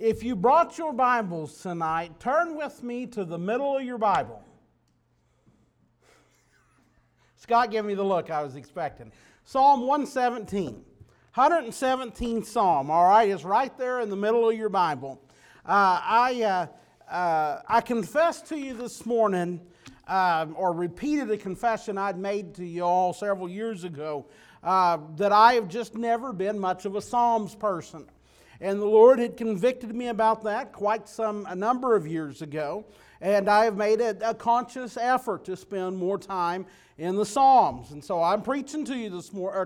If you brought your Bibles tonight, turn with me to the middle of your Bible. Scott gave me the look I was expecting. Psalm 117. 117th Psalm, all right? It's right there in the middle of your Bible. I confessed to you this morning, or repeated a confession I'd made to you all several years ago, that I have just never been much of a Psalms person. And the Lord had convicted me about that quite a number of years ago. And I have made a conscious effort to spend more time in the Psalms. And so I'm preaching to you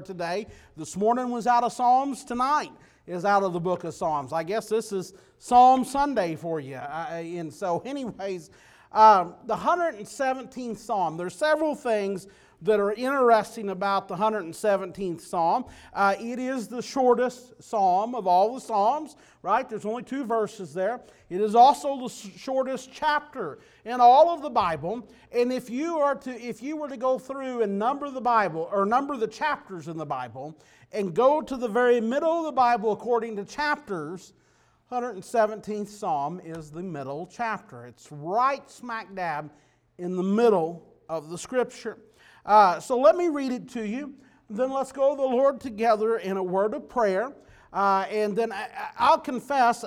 today. This morning was out of Psalms. Tonight is out of the book of Psalms. I guess this is Psalm Sunday for you. And so anyways, the 117th Psalm. There's several things that are interesting about the 117th Psalm. It is the shortest psalm of all the psalms, right? There's only 2 verses there. It is also the shortest chapter in all of the Bible. And if you were to go through and number the chapters in the Bible, and go to the very middle of the Bible according to chapters, 117th Psalm is the middle chapter. It's right smack dab in the middle of the Scripture. So let me read it to you, then let's go to the Lord together in a word of prayer, and then I'll confess,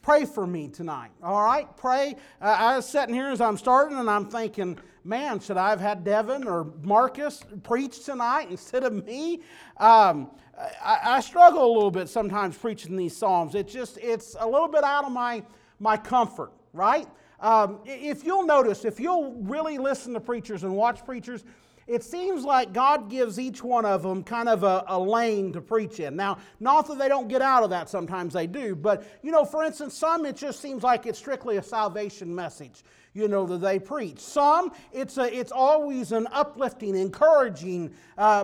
pray for me tonight, all right? Pray. I was sitting here as I'm starting and I'm thinking, man, should I have had Devin or Marcus preach tonight instead of me? I struggle a little bit sometimes preaching these Psalms. It's a little bit out of my comfort, right? If you'll notice, if you'll really listen to preachers and watch preachers, it seems like God gives each one of them kind of a lane to preach in. Now, not that they don't get out of that, sometimes they do, but, for instance, some it just seems like it's strictly a salvation message, that they preach. Some, it's always an uplifting, encouraging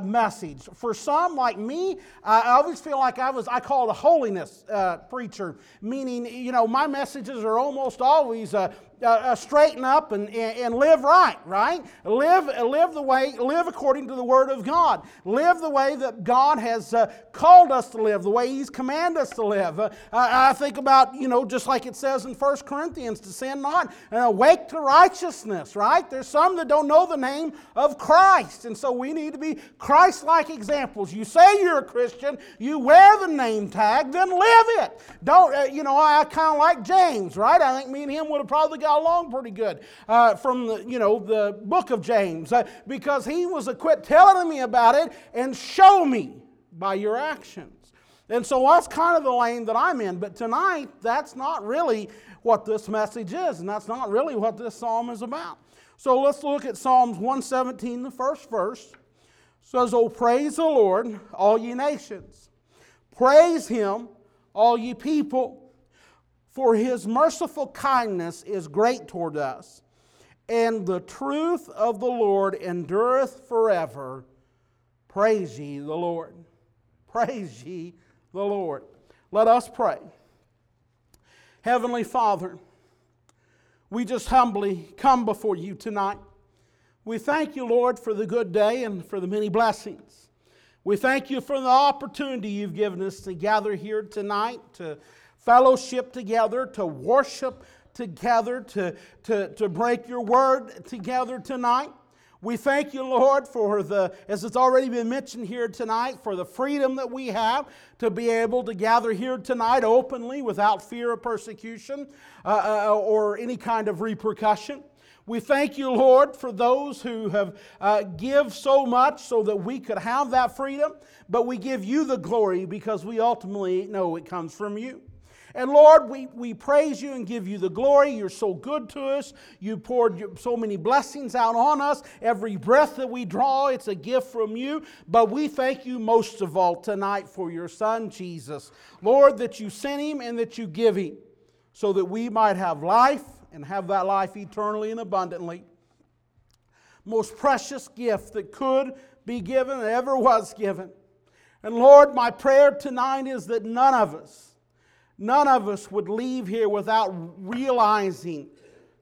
message. For some, like me, I always feel like I call it a holiness preacher, meaning, my messages are almost always straighten up and live right? Live according to the Word of God. Live the way that God has called us to live, the way He's commanded us to live. I think about, just like it says in 1 Corinthians, to sin not, and awake to righteousness, right? There's some that don't know the name of Christ, and so we need to be Christ-like examples. You say you're a Christian, you wear the name tag, then live it. Don't, I kind of like James, right? I think me and him would have probably got along pretty good from the book of James because he was a quit telling me about it and show me by your actions. And so that's kind of the lane that I'm in. But tonight, that's not really what this message is, and that's not really what this psalm is about. So let's look at Psalms 117, the first verse. It says, "O praise the Lord, all ye nations. Praise Him, all ye people. For His merciful kindness is great toward us, and the truth of the Lord endureth forever. Praise ye the Lord." Praise ye the Lord. Let us pray. Heavenly Father, we just humbly come before you tonight. We thank you, Lord, for the good day and for the many blessings. We thank you for the opportunity you've given us to gather here tonight, to fellowship together, to worship together, to break your word together tonight. We thank you, Lord, for as it's already been mentioned here tonight, for the freedom that we have to be able to gather here tonight openly without fear of persecution or any kind of repercussion. We thank you, Lord, for those who have give so much so that we could have that freedom, but we give you the glory because we ultimately know it comes from you. And Lord, we praise you and give you the glory. You're so good to us. You poured so many blessings out on us. Every breath that we draw, it's a gift from you. But we thank you most of all tonight for your Son, Jesus. Lord, that you sent Him and that you give Him so that we might have life and have that life eternally and abundantly. Most precious gift that could be given and ever was given. And Lord, my prayer tonight is that none of us would leave here without realizing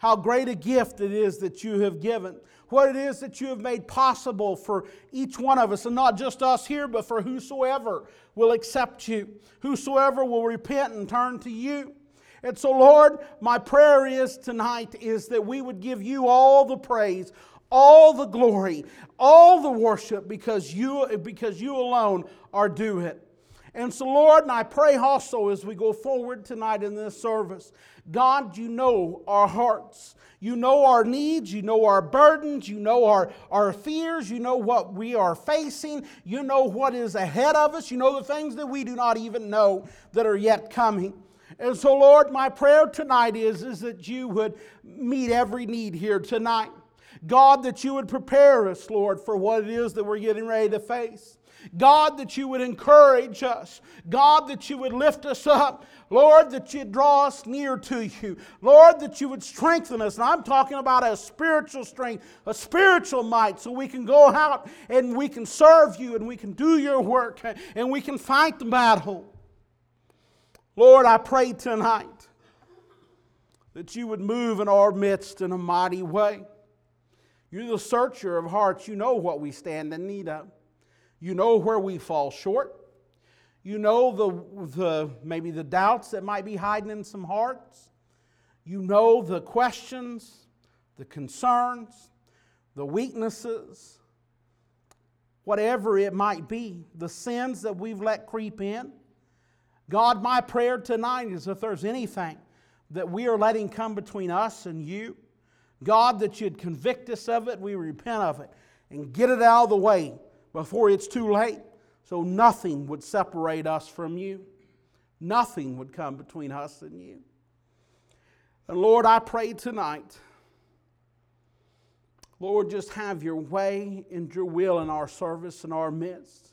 how great a gift it is that you have given. What it is that you have made possible for each one of us, and not just us here, but for whosoever will accept you, whosoever will repent and turn to you. And so, Lord, my prayer is tonight is that we would give you all the praise, all the glory, all the worship, because you alone are due it. And so, Lord, and I pray also as we go forward tonight in this service, God, you know our hearts. You know our needs. You know our burdens. You know our fears. You know what we are facing. You know what is ahead of us. You know the things that we do not even know that are yet coming. And so, Lord, my prayer tonight is that you would meet every need here tonight. God, that you would prepare us, Lord, for what it is that we're getting ready to face. God, that you would encourage us. God, that you would lift us up. Lord, that you'd draw us near to you. Lord, that you would strengthen us. And I'm talking about a spiritual strength, a spiritual might, so we can go out and we can serve you and we can do your work and we can fight the battle. Lord, I pray tonight that you would move in our midst in a mighty way. You're the searcher of hearts. You know what we stand in need of. You know where we fall short. You know maybe the doubts that might be hiding in some hearts. You know the questions, the concerns, the weaknesses, whatever it might be, the sins that we've let creep in. God, my prayer tonight is if there's anything that we are letting come between us and you, God, that you'd convict us of it, we repent of it, and get it out of the way before it's too late, so nothing would separate us from you. Nothing would come between us and you. And Lord, I pray tonight, Lord, just have your way and your will in our service and our midst.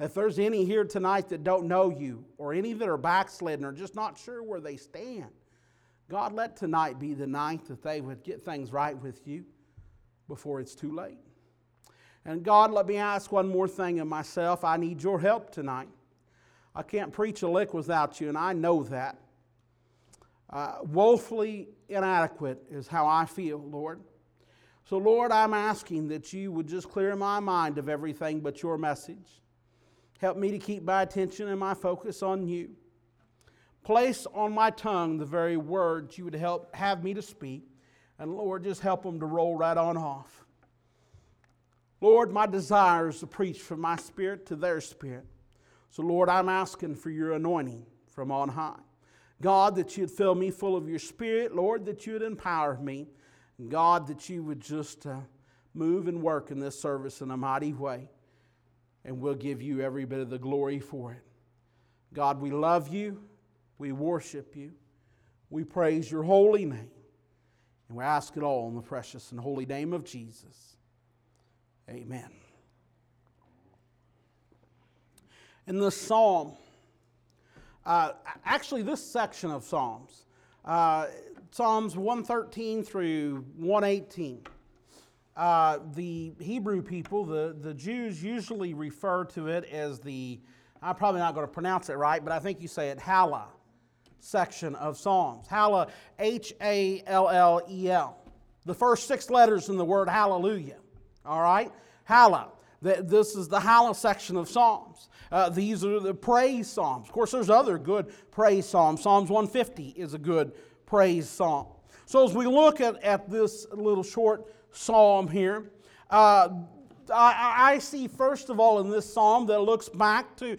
If there's any here tonight that don't know you, or any that are backslidden or just not sure where they stand, God, let tonight be the night that they would get things right with you before it's too late. And God, let me ask one more thing of myself. I need your help tonight. I can't preach a lick without you, and I know that. Woefully inadequate is how I feel, Lord. So, Lord, I'm asking that you would just clear my mind of everything but your message. Help me to keep my attention and my focus on you. Place on my tongue the very words you would have me to speak. And, Lord, just help them to roll right on off. Lord, my desire is to preach from my spirit to their spirit. So, Lord, I'm asking for your anointing from on high. God, that you'd fill me full of your spirit. Lord, that you'd empower me. And God, that you would just move and work in this service in a mighty way. And we'll give you every bit of the glory for it. God, we love you. We worship you. We praise your holy name. And we ask it all in the precious and holy name of Jesus. Amen. In this psalm, actually this section of Psalms, Psalms 113 through 118, the Hebrew people, the Jews usually refer to it as I'm probably not going to pronounce it right, but I think you say it, Hallel section of Psalms. Hallel, H-A-L-L-E-L. The first six letters in the word hallelujah. All right? Hallel. This is the Hallel section of Psalms. These are the praise Psalms. Of course, there's other good praise Psalms. Psalms 150 is a good praise Psalm. So as we look at this little short Psalm here, I see first of all in this Psalm that it looks back to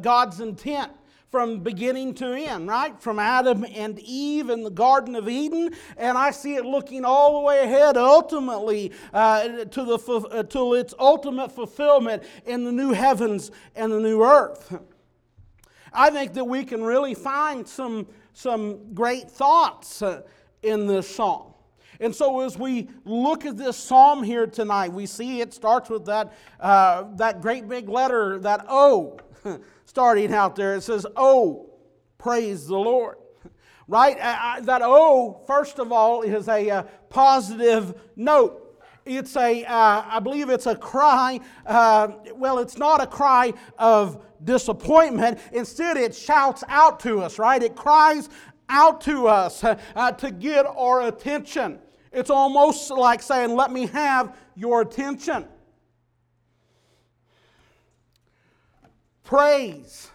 God's intent from beginning to end, right? From Adam and Eve in the Garden of Eden, and I see it looking all the way ahead, ultimately to its ultimate fulfillment in the new heavens and the new earth. I think that we can really find some great thoughts in this psalm. And so as we look at this psalm here tonight, we see it starts with that great big letter, that O. Starting out there, it says, "Oh, praise the Lord." Right? That "oh," first of all, is a positive note. It's I believe it's a cry. It's not a cry of disappointment. Instead, it shouts out to us, right? It cries out to us to get our attention. It's almost like saying, let me have your attention. Praise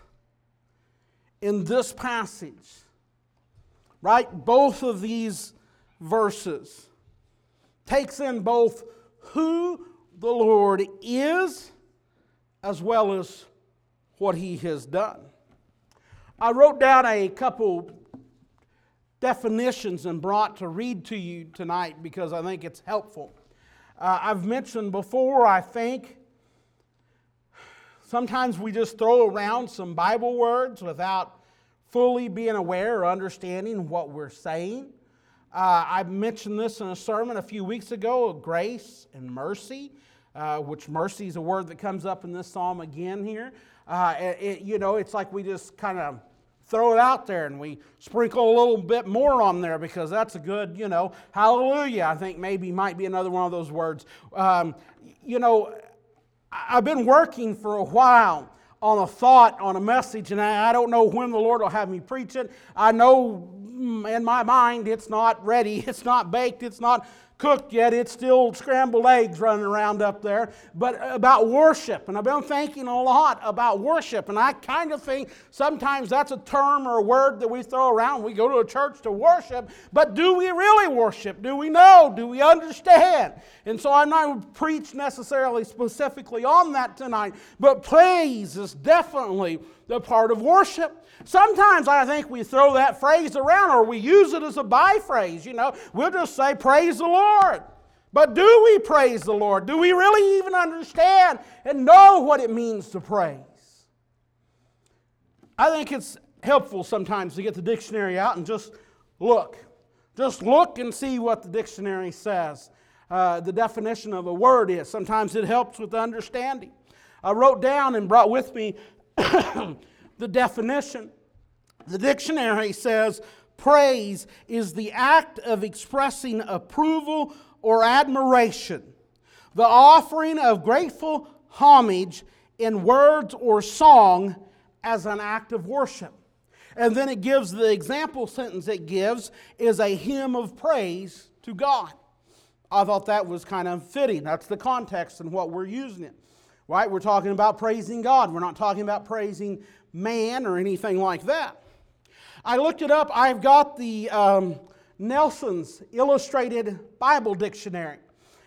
in this passage, right? Both of these verses takes in both who the Lord is as well as what He has done. I wrote down a couple definitions and brought to read to you tonight because I think it's helpful. I've mentioned before, I think, sometimes we just throw around some Bible words without fully being aware or understanding what we're saying. I mentioned this in a sermon a few weeks ago, grace and mercy, which mercy is a word that comes up in this psalm again here. It's like we just kind of throw it out there and we sprinkle a little bit more on there because that's a good, hallelujah, I think maybe might be another one of those words. I've been working for a while on a thought, on a message, and I don't know when the Lord will have me preach it. I know in my mind it's not ready, it's not baked, it's not cooked yet, it's still scrambled eggs running around up there, but about worship. And I've been thinking a lot about worship, and I kind of think sometimes that's a term or a word that we throw around. We go to a church to worship, but do we really worship? Do we know? Do we understand? And so I'm not going to preach necessarily specifically on that tonight, but praise is definitely the part of worship. Sometimes I think we throw that phrase around or we use it as a by-phrase, We'll just say, praise the Lord. But do we praise the Lord? Do we really even understand and know what it means to praise? I think it's helpful sometimes to get the dictionary out and just look. Just look and see what the dictionary says. The definition of a word is. Sometimes it helps with understanding. I wrote down and brought with me the definition. The dictionary says, praise is the act of expressing approval or admiration, the offering of grateful homage in words or song as an act of worship. And then it gives the example sentence it gives is a hymn of praise to God. I thought that was kind of fitting. That's the context and what we're using it. Right? We're talking about praising God. We're not talking about praising man or anything like that. I looked it up. I've got the Nelson's Illustrated Bible Dictionary.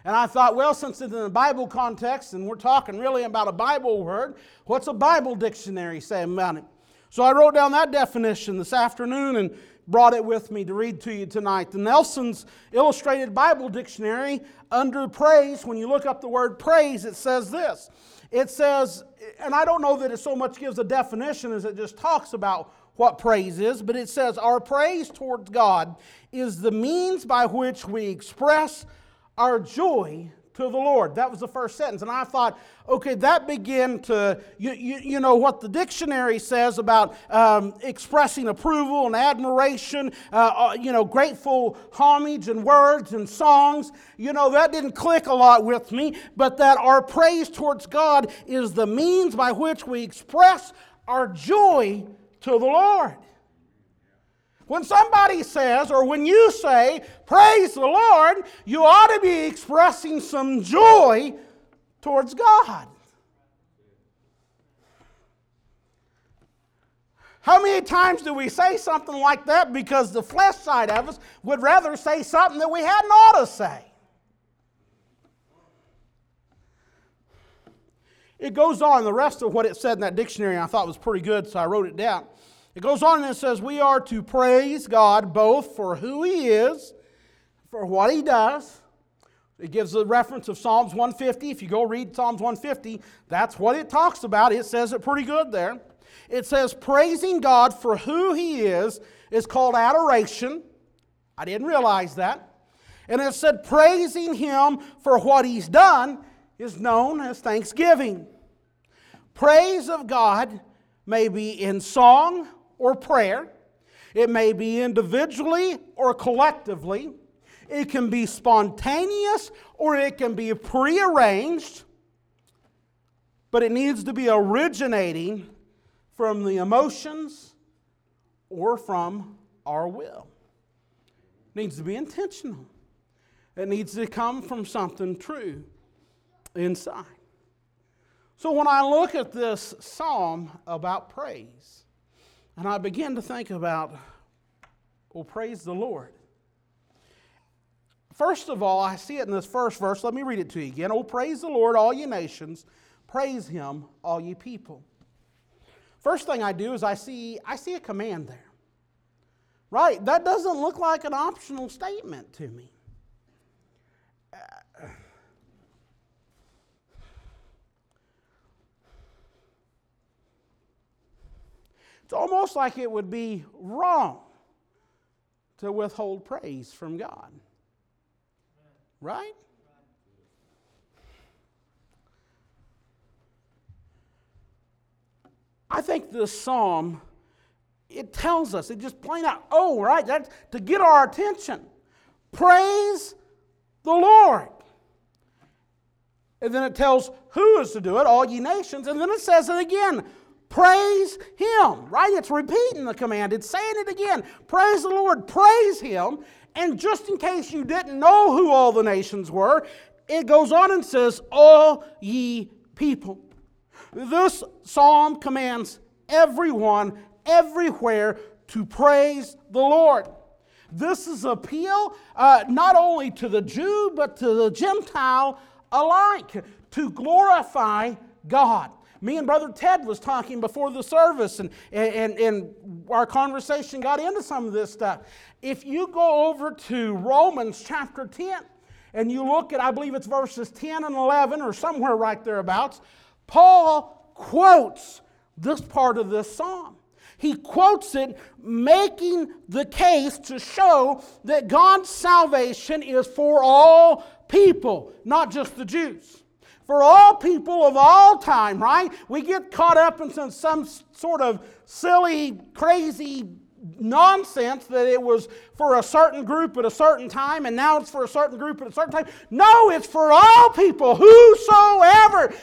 And I thought, well, since it's in a Bible context and we're talking really about a Bible word, what's a Bible dictionary say about it? So I wrote down that definition this afternoon and brought it with me to read to you tonight. The Nelson's Illustrated Bible Dictionary, under praise, when you look up the word praise, it says this. It says, and I don't know that it so much gives a definition as it just talks about what praise is, but it says, our praise towards God is the means by which we express our joy to the Lord. That was the first sentence. And I thought, okay, that began to, what the dictionary says about expressing approval and admiration, grateful homage and words and songs. That didn't click a lot with me, but that our praise towards God is the means by which we express our joy to the Lord. When somebody says, or when you say, praise the Lord, you ought to be expressing some joy towards God. How many times do we say something like that because the flesh side of us would rather say something that we hadn't ought to say? It goes on, the rest of what it said in that dictionary I thought was pretty good, so I wrote it down. It goes on and it says, we are to praise God both for who He is, for what He does. It gives a reference of Psalms 150. If you go read Psalms 150, that's what it talks about. It says it pretty good there. It says praising God for who He is called adoration. I didn't realize that. And it said praising Him for what He's done is known as thanksgiving. Praise of God may be in song or prayer. It may be individually or collectively. It can be spontaneous or it can be prearranged. But it needs to be originating from the emotions or from our will. It needs to be intentional. It needs to come from something true inside. So when I look at this psalm about praise, and I begin to think about, well, praise the Lord. First of all, I see it in this first verse. Let me read it to you again. Oh, praise the Lord, all ye nations. Praise Him, all ye people. First thing I do is I see a command there. Right? That doesn't look like an optional statement to me. It's almost like it would be wrong to withhold praise from God. Right? I think this psalm, it tells us, it just plain out, that's to get our attention. Praise the Lord. And then it tells who is to do it, all ye nations. And then it says it again. Praise Him, right? It's repeating the command. It's saying it again. Praise the Lord. Praise Him. And just in case you didn't know who all the nations were, it goes on and says, all ye people. This psalm commands everyone, everywhere, to praise the Lord. This is an appeal not only to the Jew, but to the Gentile alike, to glorify God. Me and Brother Ted was talking before the service, and our conversation got into some of this stuff. If you go over to Romans chapter 10, and you look at, I believe it's verses 10 and 11, or somewhere right thereabouts, Paul quotes this part of this psalm. He quotes it, making the case to show that God's salvation is for all people, not just the Jews. For all people of all time, right? We get caught up in some sort of silly, crazy nonsense that it was for a certain group at a certain time, and now it's for a certain group at a certain time. No, it's for all people, whosoever.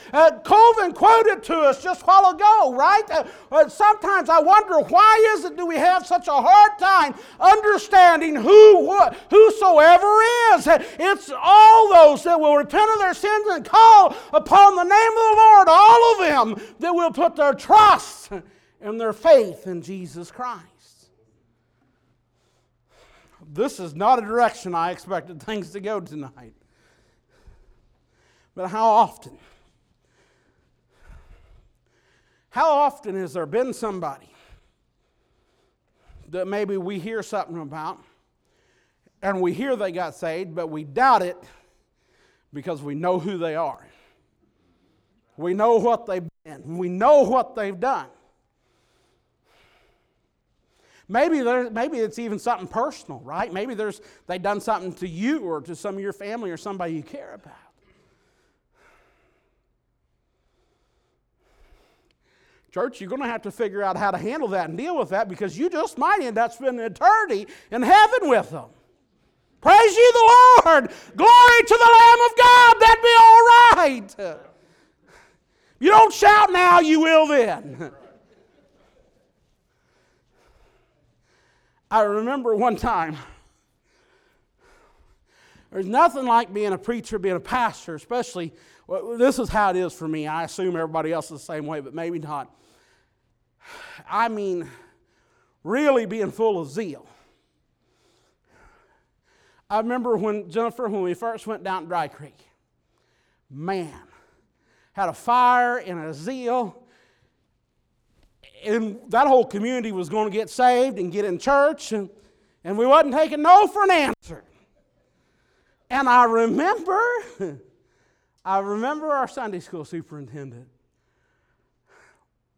Colvin quoted to us just a while ago, right? Sometimes I wonder, why is it do we have such a hard time understanding whosoever is? It's all those that will repent of their sins and call upon the name of the Lord, all of them that will put their trust and their faith in Jesus Christ. This is not a direction I expected things to go tonight. But how often? How often has there been somebody that maybe we hear something about, and we hear they got saved, but we doubt it because we know who they are. We know what they've been. We know what they've done. Maybe it's even something personal, right? Maybe they've done something to you or to some of your family or somebody you care about. Church, you're going to have to figure out how to handle that and deal with that, because you just might end up spending eternity in heaven with them. Praise ye the Lord! Glory to the Lamb of God! That'd be all right! You don't shout now, you will then. I remember one time, there's nothing like being a preacher, being a pastor, especially, well, this is how it is for me. I assume everybody else is the same way, but maybe not. I mean, really being full of zeal. I remember when we first went down to Dry Creek, man, had a fire and a zeal. And that whole community was going to get saved and get in church, and we wasn't taking no for an answer. And I remember our Sunday school superintendent.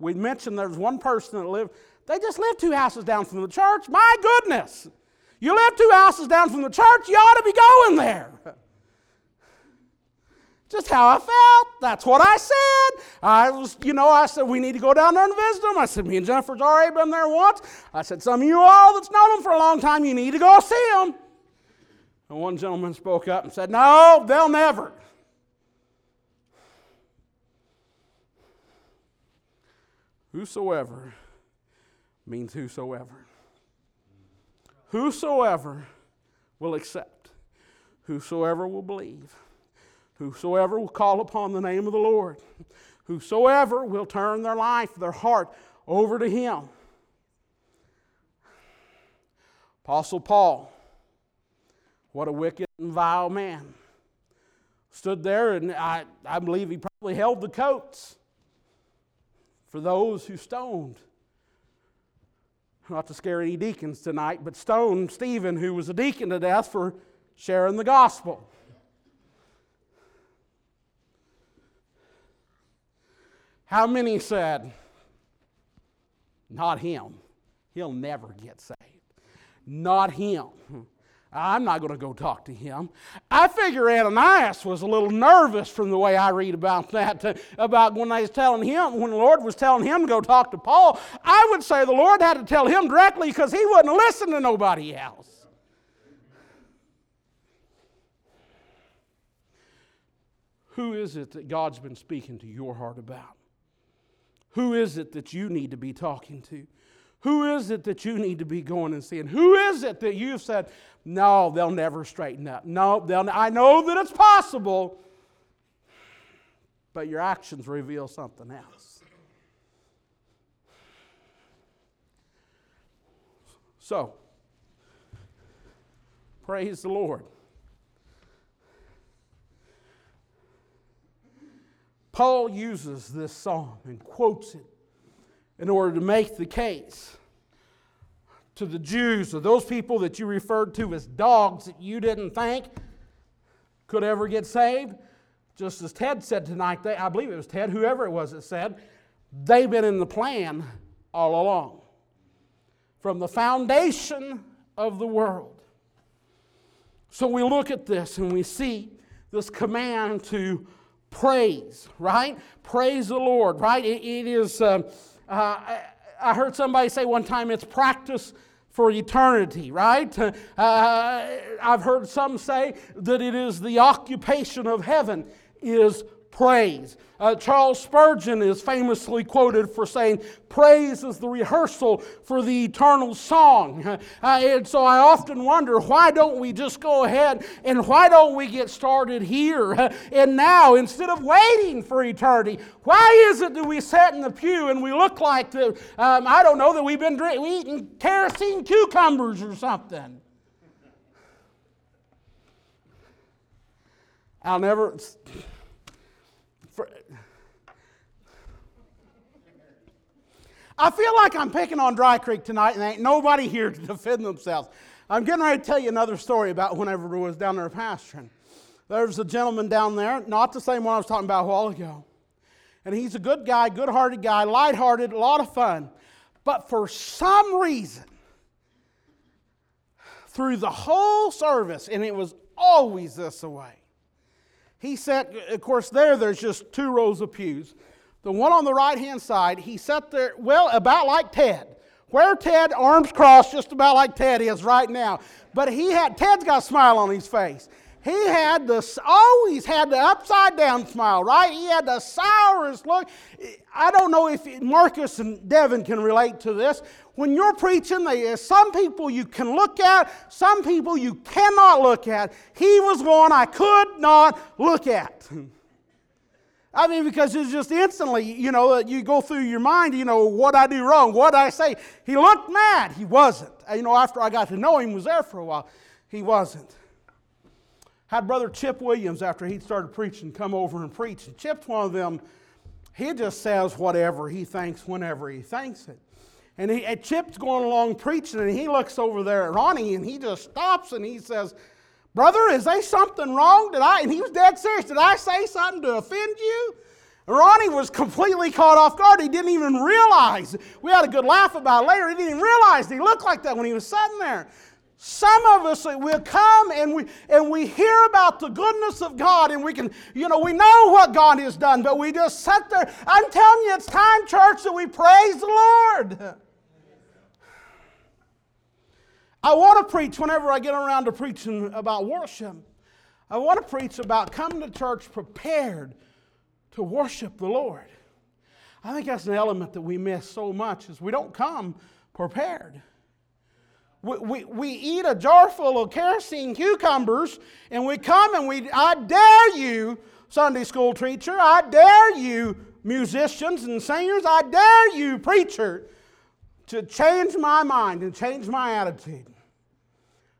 We mentioned there's one person that lived two houses down from the church. My goodness! You live two houses down from the church, you ought to be going there. Just how I felt. That's what I said. I said, we need to go down there and visit them. I said, me and Jennifer's already been there once. I said, some of you all that's known them for a long time, you need to go see them. And one gentleman spoke up and said, no, they'll never. Whosoever means whosoever. whosoever will accept, whosoever will believe, whosoever will call upon the name of the Lord, whosoever will turn their life, their heart over to Him. Apostle Paul, what a wicked and vile man, stood there, and I believe he probably held the coats for those who stoned. Not to scare any deacons tonight, but stoned Stephen, who was a deacon, to death for sharing the gospel. How many said, not him. He'll never get saved. Not him. I'm not going to go talk to him. I figure Ananias was a little nervous from the way I read about that, about when they was telling him, when the Lord was telling him to go talk to Paul. I would say the Lord had to tell him directly because he wouldn't listen to nobody else. Who is it that God's been speaking to your heart about? Who is it that you need to be talking to? Who is it that you need to be going and seeing? Who is it that you've said, no, they'll never straighten up. No, I know that it's possible, but your actions reveal something else. So, praise the Lord. Paul uses this psalm and quotes it in order to make the case to the Jews, or those people that you referred to as dogs that you didn't think could ever get saved. Just as Ted said tonight, I believe it was Ted, whoever it was that said, they've been in the plan all along. From the foundation of the world. So we look at this and we see this command to praise, right? Praise the Lord, right? It is... I heard somebody say one time, it's practice for eternity, right? I've heard some say that it is the occupation of heaven is praise. Charles Spurgeon is famously quoted for saying, praise is the rehearsal for the eternal song. And so I often wonder, why don't we just go ahead and why don't we get started here and now instead of waiting for eternity? Why is it that we sit in the pew and we look like, I don't know, that we've been eating kerosene cucumbers or something? I'll never... I feel like I'm picking on Dry Creek tonight, and ain't nobody here to defend themselves. I'm getting ready to tell you another story about whenever I was down there pastoring. There's a gentleman down there, not the same one I was talking about a while ago. And he's a good guy, good-hearted guy, light-hearted, a lot of fun. But for some reason, through the whole service, and it was always this way, he sat, of course, there's just two rows of pews. The one on the right-hand side, he sat there, well, about like Ted. Where Ted, arms crossed, just about like Ted is right now. But Ted's got a smile on his face. He had always had the upside-down smile, right? He had the sourest look. I don't know if Marcus and Devin can relate to this. When you're preaching, there's some people you can look at, some people you cannot look at. He was one I could not look at. I mean, because it's just instantly, you go through your mind, what I do wrong, what I say. He looked mad. He wasn't. After I got to know him, was there for a while. He wasn't. Had Brother Chip Williams, after he'd started preaching, come over and preach. And Chip's one of them, he just says whatever he thinks whenever he thinks it. And Chip's going along preaching, and he looks over there at Ronnie, and he just stops, and he says, brother, is there something wrong? And he was dead serious. Did I say something to offend you? And Ronnie was completely caught off guard. He didn't even realize. We had a good laugh about it later. He didn't even realize he looked like that when he was sitting there. Some of us will come and we hear about the goodness of God, and we can, we know what God has done, but we just sit there. I'm telling you, it's time, church, that we praise the Lord. I want to preach whenever I get around to preaching about worship. I want to preach about coming to church prepared to worship the Lord. I think that's an element that we miss so much is we don't come prepared. We eat a jar full of kerosene cucumbers, and we come and I dare you, Sunday school teacher, I dare you, musicians and singers, I dare you, preacher, to change my mind and change my attitude.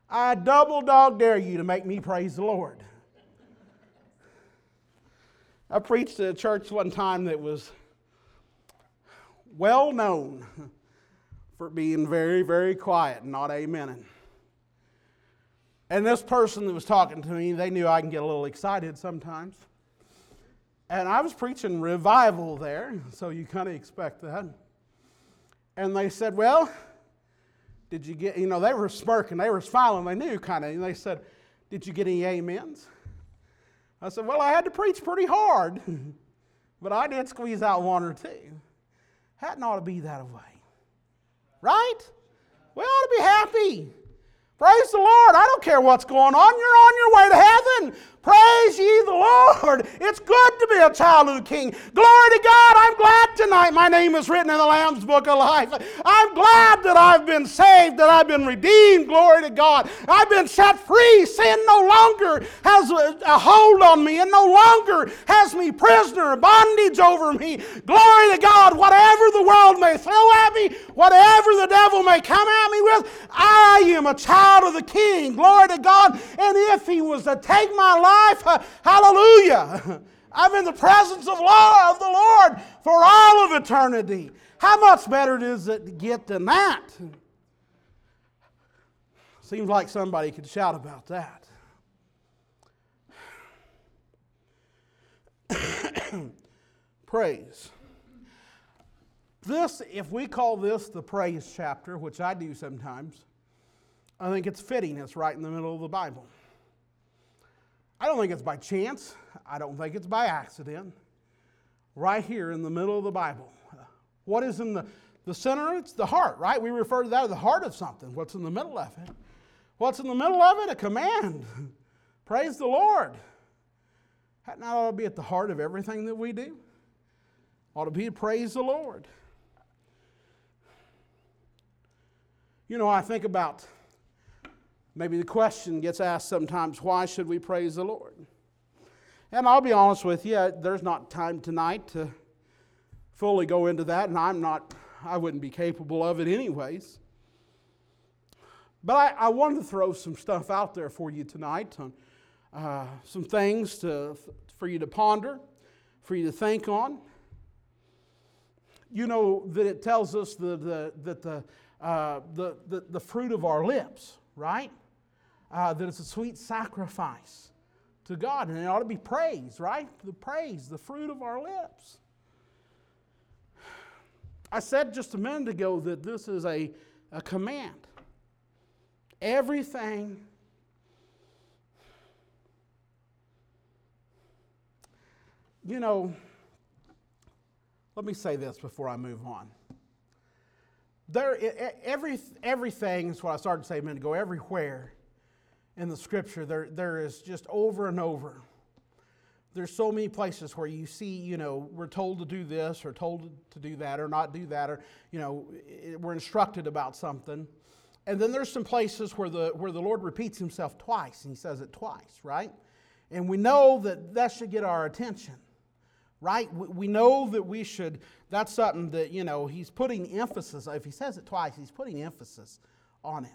I double dog dare you to make me praise the Lord. I preached at a church one time that was well known for being very, very quiet and not amening. And this person that was talking to me, they knew I can get a little excited sometimes. And I was preaching revival there, so you kind of expect that. And they said, well, did you get, they were smirking, they were smiling, they knew kind of, and they said, did you get any amens? I said, well, I had to preach pretty hard, but I did squeeze out one or two. Hadn't ought to be that way. Right? We ought to be happy. Praise the Lord. I don't care what's going on. You're on your way to heaven. Praise ye the Lord. It's good to be a child of the King. Glory to God. I'm glad tonight my name is written in the Lamb's Book of Life. I'm glad that I've been saved, that I've been redeemed. Glory to God. I've been set free. Sin no longer has a hold on me and no longer has me prisoner, bondage over me. Glory to God. Whatever the world may throw at me, whatever the devil may come at me with, I am a child of the King. Glory to God. And if he was to take my life, hallelujah, I'm in the presence of the Lord for all of eternity. How much better is it to get than that? Seems like somebody could shout about that. Praise. This, if we call this the praise chapter, which I do sometimes, I think it's fitting. It's right in the middle of the Bible. I don't think it's by chance. I don't think it's by accident. Right here in the middle of the Bible. What is in the center? It's the heart, right? We refer to that as the heart of something. What's in the middle of it? What's in the middle of it? A command. Praise the Lord. That not ought to be at the heart of everything that we do. Ought to be praise the Lord. I think about... Maybe the question gets asked sometimes, why should we praise the Lord? And I'll be honest with you, there's not time tonight to fully go into that, and I wouldn't be capable of it anyways. But I wanted to throw some stuff out there for you tonight, some things for you to ponder, for you to think on. You know that it tells us the fruit of our lips, right? That it's a sweet sacrifice to God, and it ought to be praise, right? The praise, the fruit of our lips. I said just a minute ago that this is a command. Everything. Let me say this before I move on. Everything is what I started to say a minute ago. Everywhere in the Scripture, there is just over and over. There's so many places where you see, we're told to do this, or told to do that, or not do that, or we're instructed about something. And then there's some places where the Lord repeats Himself twice, and He says it twice, right? And we know that should get our attention. Right? We know that we should, that's something that, he's putting emphasis, if he says it twice, he's putting emphasis on it.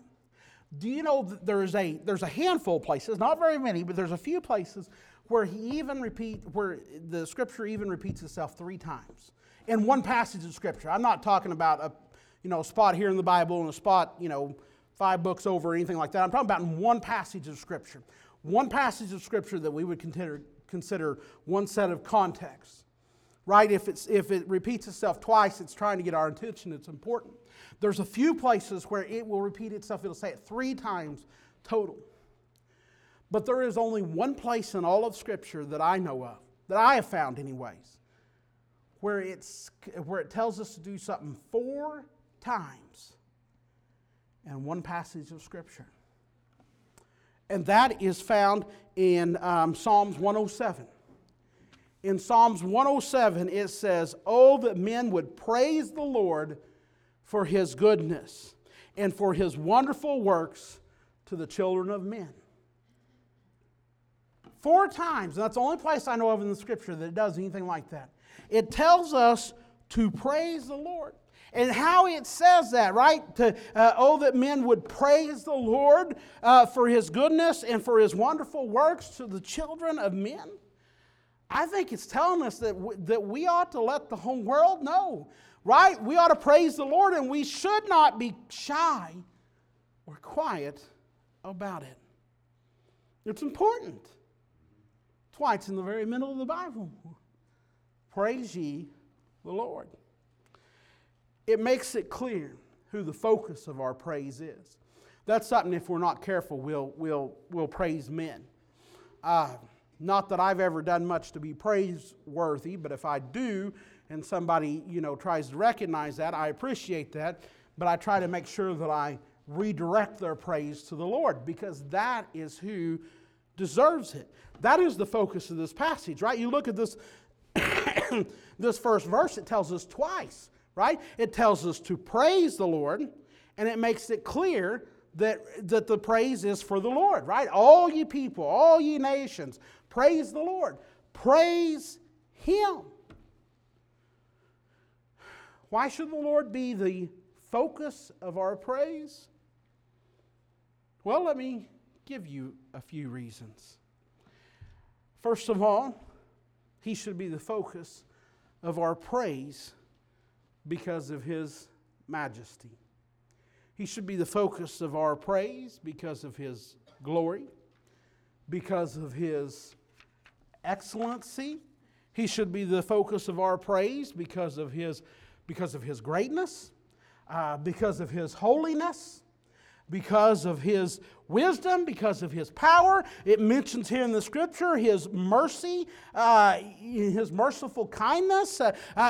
Do you know that there's a handful of places, not very many, but there's a few places where where the Scripture even repeats itself three times in one passage of Scripture. I'm not talking about a spot here in the Bible and a spot, 5 books over or anything like that. I'm talking about in one passage of Scripture. One passage of Scripture that we would consider one set of context, right? If it repeats itself twice, it's trying to get our attention. It's important. There's a few places where it will repeat itself. It'll say it 3 times total. But there is only one place in all of Scripture that I know of, that I have found anyways, where it tells us to do something 4 times in one passage of Scripture. And that is found in Psalms 107. In Psalms 107, it says, "Oh, that men would praise the Lord for His goodness and for his wonderful works to the children of men. 4 times, and that's the only place I know of in the Scripture that it does anything like that. It tells us to praise the Lord. And how it says that, right? Oh, that men would praise the Lord for His goodness and for His wonderful works to the children of men. I think it's telling us that we ought to let the whole world know, right? We ought to praise the Lord, and we should not be shy or quiet about it. It's important. That's why it's in the very middle of the Bible. Praise ye the Lord. It makes it clear who the focus of our praise is. That's something, if we're not careful, we'll praise men. Not that I've ever done much to be praiseworthy, but if I do, and somebody tries to recognize that, I appreciate that, but I try to make sure that I redirect their praise to the Lord, because that is who deserves it. That is the focus of this passage, right? You look at this, this first verse, it tells us twice. Right? It tells us to praise the Lord, and it makes it clear that the praise is for the Lord, right? All ye people, all ye nations, praise the Lord. Praise Him. Why should the Lord be the focus of our praise? Well, let me give you a few reasons. First of all, He should be the focus of our praise because of His majesty. He should be the focus of our praise because of His glory, because of His excellency. He should be the focus of our praise because of His greatness, because of His holiness, because of His wisdom, because of His power. It mentions here in the Scripture His mercy, His merciful kindness.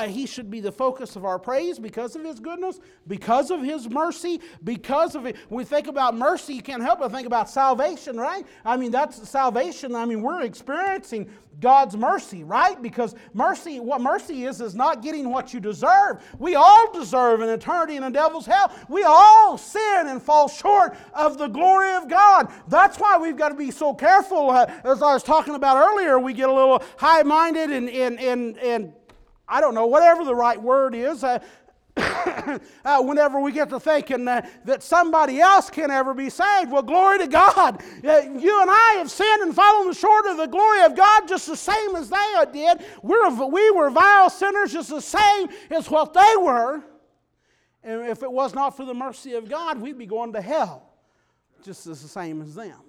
He should be the focus of our praise because of His goodness, because of His mercy, because of it. When we think about mercy, you can't help but think about salvation, right? I mean, that's salvation. I mean, we're experiencing God's mercy, right? Because mercy, what mercy is not getting what you deserve. We all deserve an eternity in the devil's hell. We all sin and fall short of the glory of God. That's why we've got to be so careful. As I was talking about earlier, we get a little high-minded and I don't know, whatever the right word is, whenever we get to thinking that somebody else can ever be saved. Well, glory to God. You and I have sinned and fallen short of the glory of God just the same as they did. We were vile sinners just the same as what they were. And if it was not for the mercy of God, we'd be going to hell just as the same as them.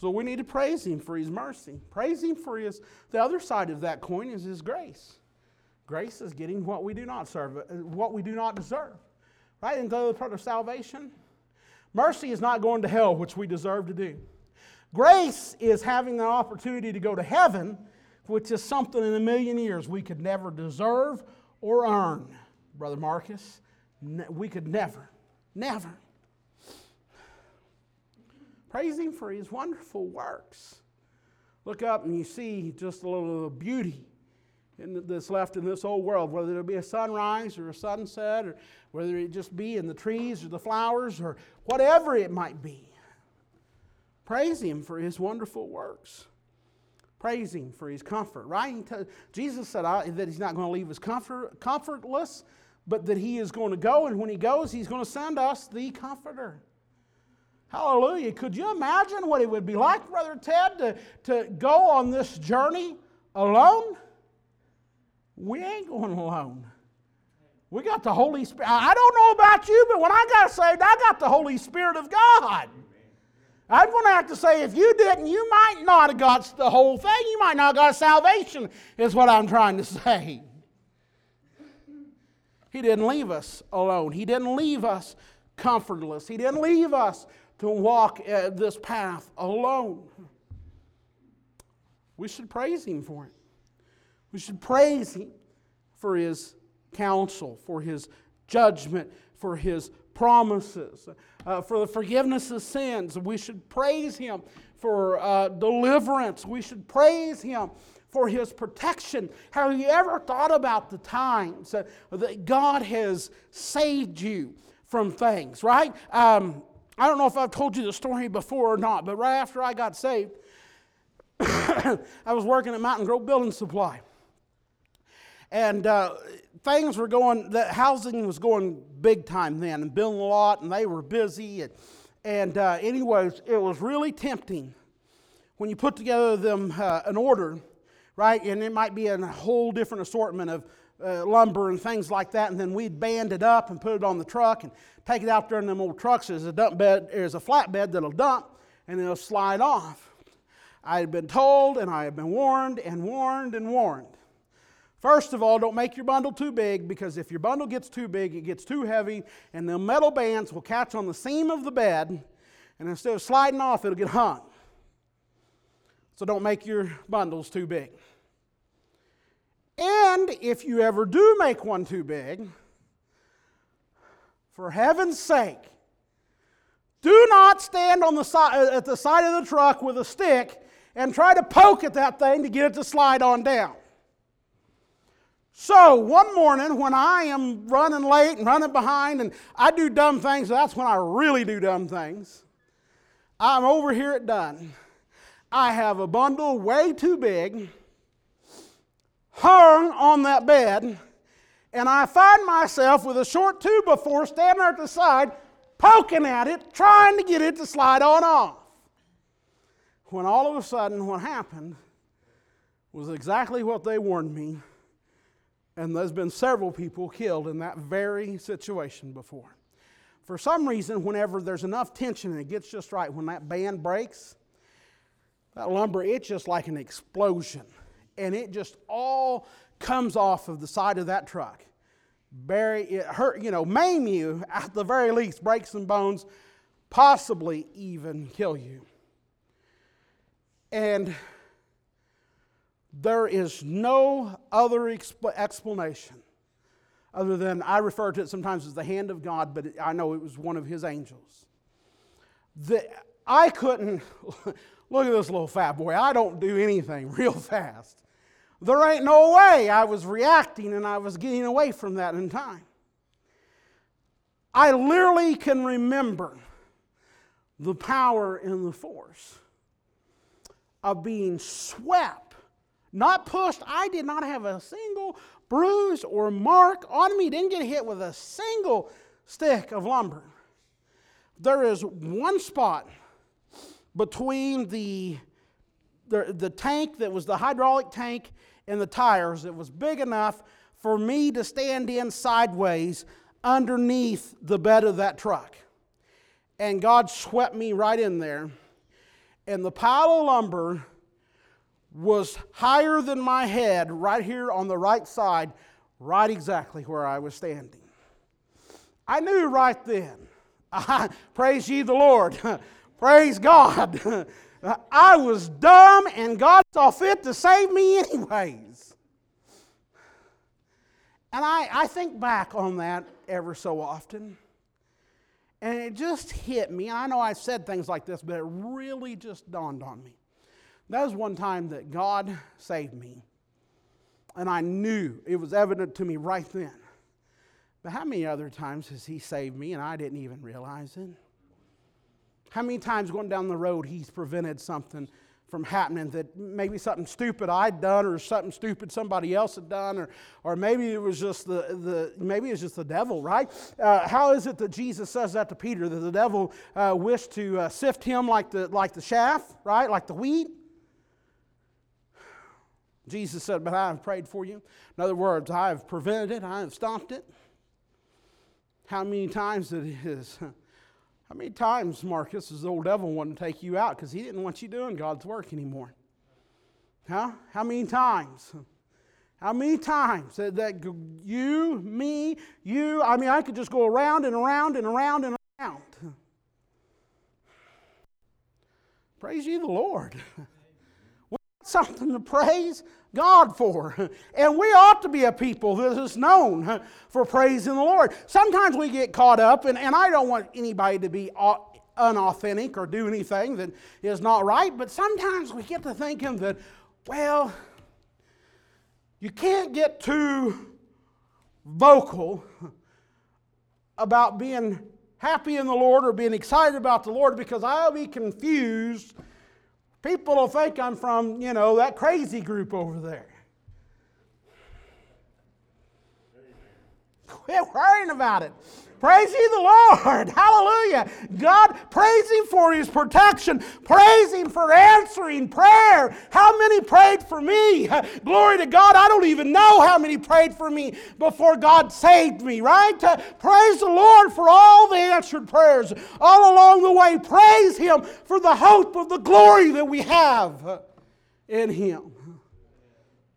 So we need to praise Him for His mercy. Praise Him for His... The other side of that coin is His grace. Grace is getting what we do not serve, what we do not deserve. Right? And the other part of salvation, mercy is not going to hell, which we deserve to do. Grace is having the opportunity to go to heaven, which is something in a million years we could never deserve or earn. Brother Marcus, we could never. Praise Him for His wonderful works. Look up and you see just a little beauty that's left in this old world, whether it'll be a sunrise or a sunset, or whether it just be in the trees or the flowers or whatever it might be. Praise Him for His wonderful works. Praise Him for His comfort, right? Jesus said that He's not going to leave us comfortless, but that He is going to go, and when He goes, He's going to send us the Comforter. Hallelujah. Could you imagine what it would be like, Brother Ted, to go on this journey alone? We ain't going alone. We got the Holy Spirit. I don't know about you, but when I got saved, I got the Holy Spirit of God. I'm going to have to say, if you didn't, you might not have got the whole thing. You might not have got salvation, is what I'm trying to say. He didn't leave us alone. He didn't leave us comfortless. He didn't leave us to walk this path alone. We should praise Him for it. We should praise Him for His counsel, for His judgment, for His promises, for the forgiveness of sins. We should praise Him for deliverance. We should praise Him for His protection. Have you ever thought about the times that God has saved you from things, right? I don't know if I've told you the story before or not, but right after I got saved, I was working at Mountain Grove Building Supply. And things were going, the housing was going big time then, and building a lot, and they were busy. And anyways, it was really tempting when you put together them an order, right? And it might be a whole different assortment of lumber and things like that, and then we'd band it up and put it on the truck and take it out there in them old trucks. There's a dump bed, there's a flatbed that'll dump, and it'll slide off. I had been told, and I had been warned, and warned, and warned. First of all, don't make your bundle too big, because if your bundle gets too big, it gets too heavy, and the metal bands will catch on the seam of the bed, and instead of sliding off, it'll get hung. So don't make your bundles too big. And if you ever do make one too big, for heaven's sake, do not stand on the side at the side of the truck with a stick and try to poke at that thing to get it to slide on down. So one morning when I am running late and running behind and I do dumb things, that's when I really do dumb things. I'm over here at Dunn. I have a bundle way too big, hung on that bed, and I find myself with a short two-by-four standing at the side, poking at it, trying to get it to slide on off. When all of a sudden what happened was exactly what they warned me. And there's been several people killed in that very situation before. For some reason, whenever there's enough tension and it gets just right, when that band breaks, that lumber, it's just like an explosion. And it just all comes off of the side of that truck. It hurt, maim you at the very least, break some bones, possibly even kill you. And there is no other explanation other than, I refer to it sometimes as the hand of God, but I know it was one of His angels. I couldn't, look at this little fat boy, I don't do anything real fast. There ain't no way I was reacting and I was getting away from that in time. I literally can remember the power and the force of being swept. Not pushed. I did not have a single bruise or mark on me. Didn't get hit with a single stick of lumber. There is one spot between the tank that was the hydraulic tank and the tires that was big enough for me to stand in sideways underneath the bed of that truck. And God swept me right in there. And the pile of lumber was higher than my head right here on the right side, right exactly where I was standing. I knew right then, praise ye the Lord, praise God, I was dumb and God saw fit to save me anyways. And I think back on that ever so often, and it just hit me. I know I've said things like this, but it really just dawned on me. That was one time that God saved me, and I knew it was evident to me right then. But how many other times has He saved me and I didn't even realize it? How many times going down the road He's prevented something from happening, that maybe something stupid I'd done or something stupid somebody else had done, or maybe it was just the devil, right? How is it that Jesus says that to Peter, that the devil wished to sift him like the chaff, right? Like the wheat? Jesus said, but I have prayed for you. In other words, I have prevented it. I have stopped it. How many times, Marcus, does the old devil want to take you out because he didn't want you doing God's work anymore? Huh? How many times? How many times that you, me, you, I mean, I could just go around and around and around and around. Praise ye the Lord. Something to praise God for. And we ought to be a people that is known for praising the Lord. Sometimes we get caught up, and I don't want anybody to be unauthentic or do anything that is not right, but sometimes we get to thinking that, well, You can't get too vocal about being happy in the Lord or being excited about the Lord, because I'll be confused. People will think I'm from, that crazy group over there. Quit worrying about it. Praise ye the Lord. Hallelujah. God, praise Him for His protection. Praise Him for answering prayer. How many prayed for me? Glory to God. I don't even know how many prayed for me before God saved me, right? Praise the Lord for all the answered prayers all along the way. Praise Him for the hope of the glory that we have in Him.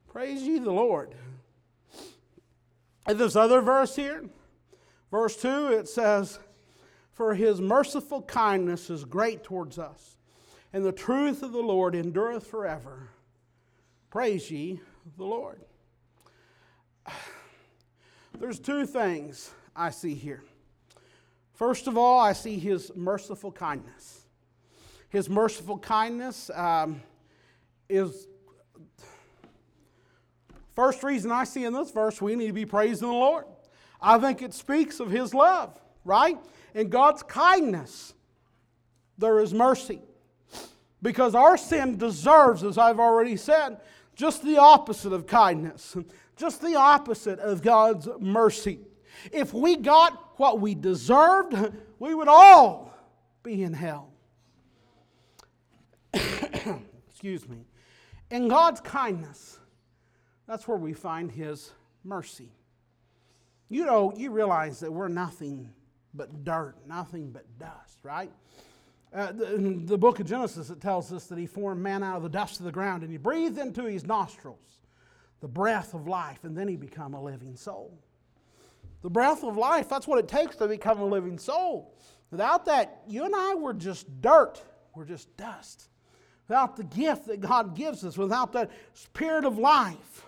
Praise ye the Lord. In this other verse here, Verse 2, it says, "For His merciful kindness is great towards us, and the truth of the Lord endureth forever. Praise ye the Lord." There's two things I see here. First of all, I see His merciful kindness. His merciful kindness is... First reason I see in this verse, we need to be praising the Lord. I think it speaks of His love, right? In God's kindness, there is mercy. Because our sin deserves, as I've already said, just the opposite of kindness. Just the opposite of God's mercy. If we got what we deserved, we would all be in hell. Excuse me. In God's kindness, that's where we find His mercy. You realize that we're nothing but dirt, nothing but dust, right? In the book of Genesis, it tells us that He formed man out of the dust of the ground, and He breathed into his nostrils the breath of life, and then he became a living soul. The breath of life, that's what it takes to become a living soul. Without that, you and I were just dirt. We're just dust. Without the gift that God gives us, without that spirit of life.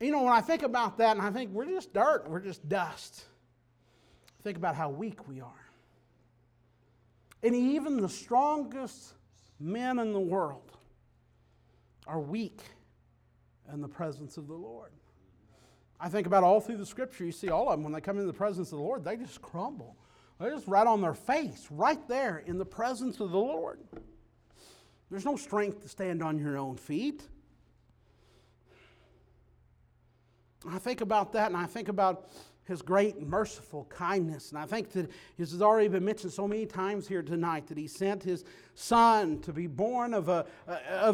When I think about that, and I think we're just dirt, we're just dust. Think about how weak we are. And even the strongest men in the world are weak in the presence of the Lord. I think about all through the Scripture, you see all of them, when they come into the presence of the Lord, they just crumble. They're just right on their face, right there in the presence of the Lord. There's no strength to stand on your own feet. I think about that, and I think about His great merciful kindness. And I think that this has already been mentioned so many times here tonight, that He sent His Son to be born of a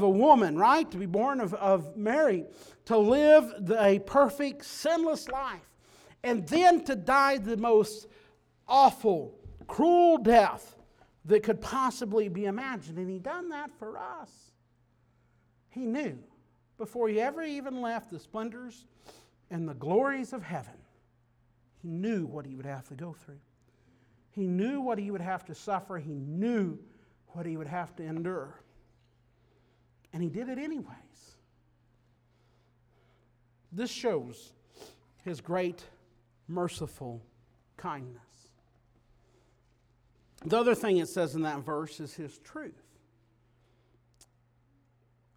woman, right? To be born of Mary, to live a perfect, sinless life, and then to die the most awful, cruel death that could possibly be imagined. And He done that for us. He knew before He ever even left the splendors and the glories of heaven, He knew what He would have to go through. He knew what He would have to suffer. He knew what He would have to endure. And He did it anyways. This shows His great merciful kindness. The other thing it says in that verse is His truth.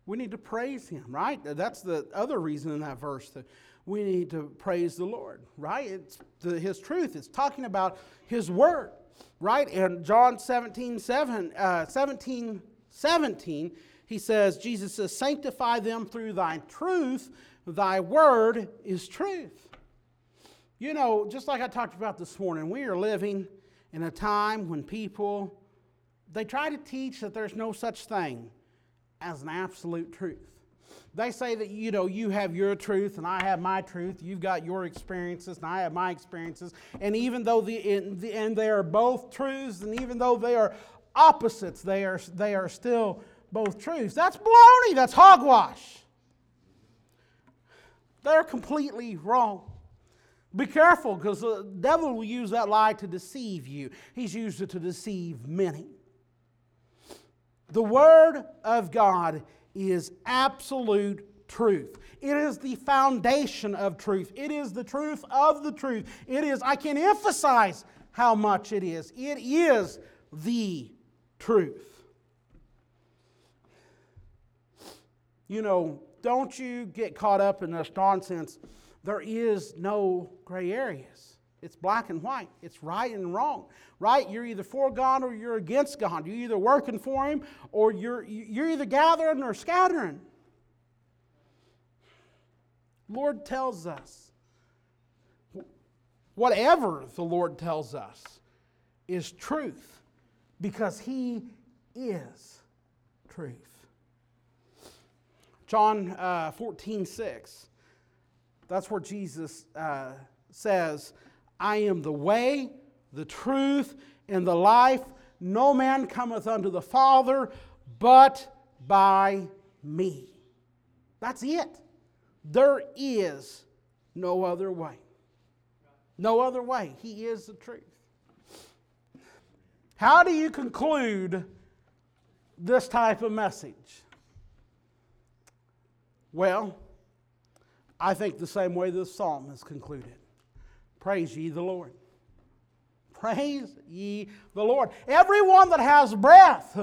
We need to praise Him, right? That's the other reason in that verse that we need to praise the Lord, right? It's His truth. It's talking about His Word, right? In John 17:17, He says, Jesus says, "Sanctify them through Thy truth. Thy Word is truth." Just like I talked about this morning, we are living in a time when people, they try to teach that there's no such thing as an absolute truth. They say that, you have your truth and I have my truth. You've got your experiences and I have my experiences. And even though they are both truths, and even though they are opposites, they are still both truths. That's baloney. That's hogwash. They're completely wrong. Be careful, because the devil will use that lie to deceive you. He's used it to deceive many. The Word of God is absolute truth. It is the foundation of truth. It is the truth of the truth. It is, I can't emphasize how much it is. It is the truth. Don't you get caught up in this nonsense. There is no gray areas. It's black and white. It's right and wrong. Right? You're either for God or you're against God. You're either working for Him or you're either gathering or scattering. Lord tells us. Whatever the Lord tells us is truth because He is truth. John 14:6. That's where Jesus says, I am the way, the truth, and the life. No man cometh unto the Father but by me. That's it. There is no other way. No other way. He is the truth. How do you conclude this type of message? Well, I think the same way this psalm is concluded. Praise ye the Lord. Praise ye the Lord. Everyone that has breath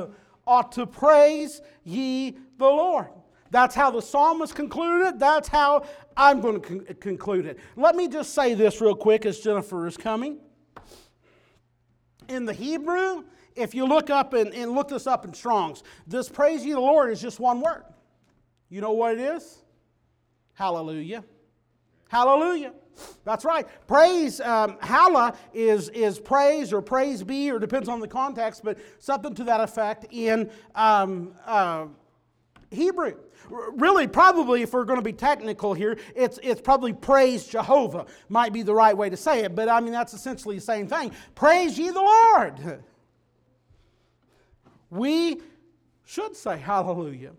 ought to praise ye the Lord. That's how the psalm is concluded. That's how I'm going to conclude it. Let me just say this real quick as Jennifer is coming. In the Hebrew, if you look up and look this up in Strong's, this praise ye the Lord is just one word. You know what it is? Hallelujah. Hallelujah. That's right. Praise, Hallel is praise or praise be, or depends on the context, but something to that effect in Hebrew. Really, probably, if we're going to be technical here, it's probably praise Jehovah might be the right way to say it, but I mean, that's essentially the same thing. Praise ye the Lord. We should say hallelujah.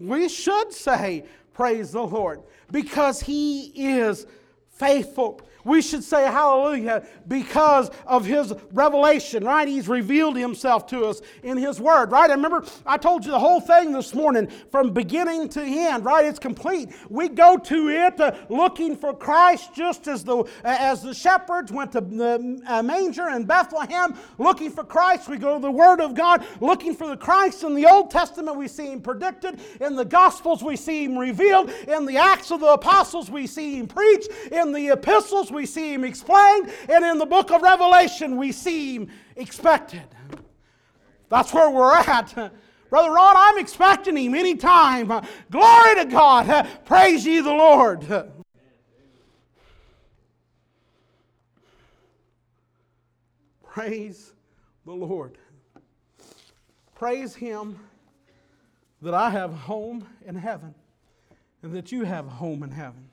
We should say praise the Lord because He is faithful. We should say hallelujah because of His revelation, right? He's revealed Himself to us in His Word, right? I remember I told you the whole thing this morning from beginning to end, right? It's complete. We go to it looking for Christ just as the shepherds went to the manger in Bethlehem looking for Christ. We go to the Word of God looking for the Christ. In the Old Testament we see Him predicted. In the Gospels we see Him revealed. In the Acts of the Apostles we see Him preached. In the Epistles we see Him explained, and in the book of Revelation we see Him expected. That's where we're at. Brother Ron, I'm expecting Him anytime. Glory to God. Praise ye the Lord. Praise the Lord. Praise Him that I have a home in heaven and that you have a home in heaven.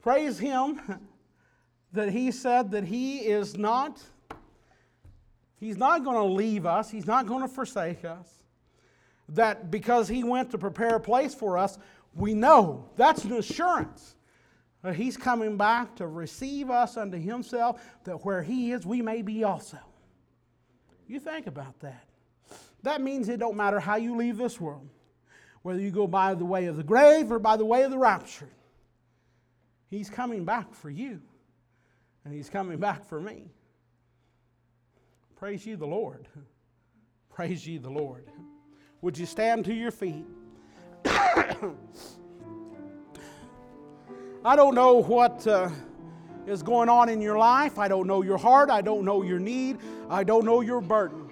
Praise Him that He said that He's not going to leave us. He's not going to forsake us. That because He went to prepare a place for us, we know. That's an assurance. He's coming back to receive us unto Himself, that where He is, we may be also. You think about that. That means it don't matter how you leave this world, whether you go by the way of the grave or by the way of the rapture. He's coming back for you. And He's coming back for me. Praise ye the Lord. Praise ye the Lord. Would you stand to your feet? I don't know what is going on in your life. I don't know your heart. I don't know your need. I don't know your burden.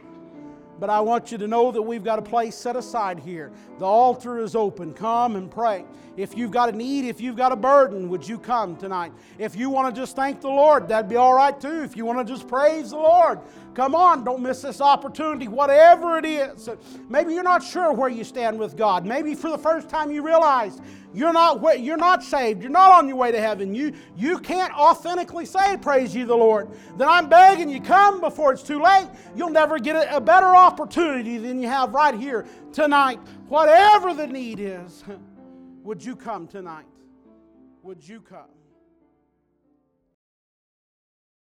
But I want you to know that we've got a place set aside here. The altar is open. Come and pray. If you've got a need, if you've got a burden, would you come tonight? If you want to just thank the Lord, that'd be all right too. If you want to just praise the Lord, come on, don't miss this opportunity, whatever it is. Maybe you're not sure where you stand with God. Maybe for the first time you realized you're not saved. You're not on your way to heaven. You can't authentically say, praise ye the Lord. Then I'm begging you, come before it's too late. You'll never get a better opportunity than you have right here tonight. Whatever the need is, would you come tonight? Would you come?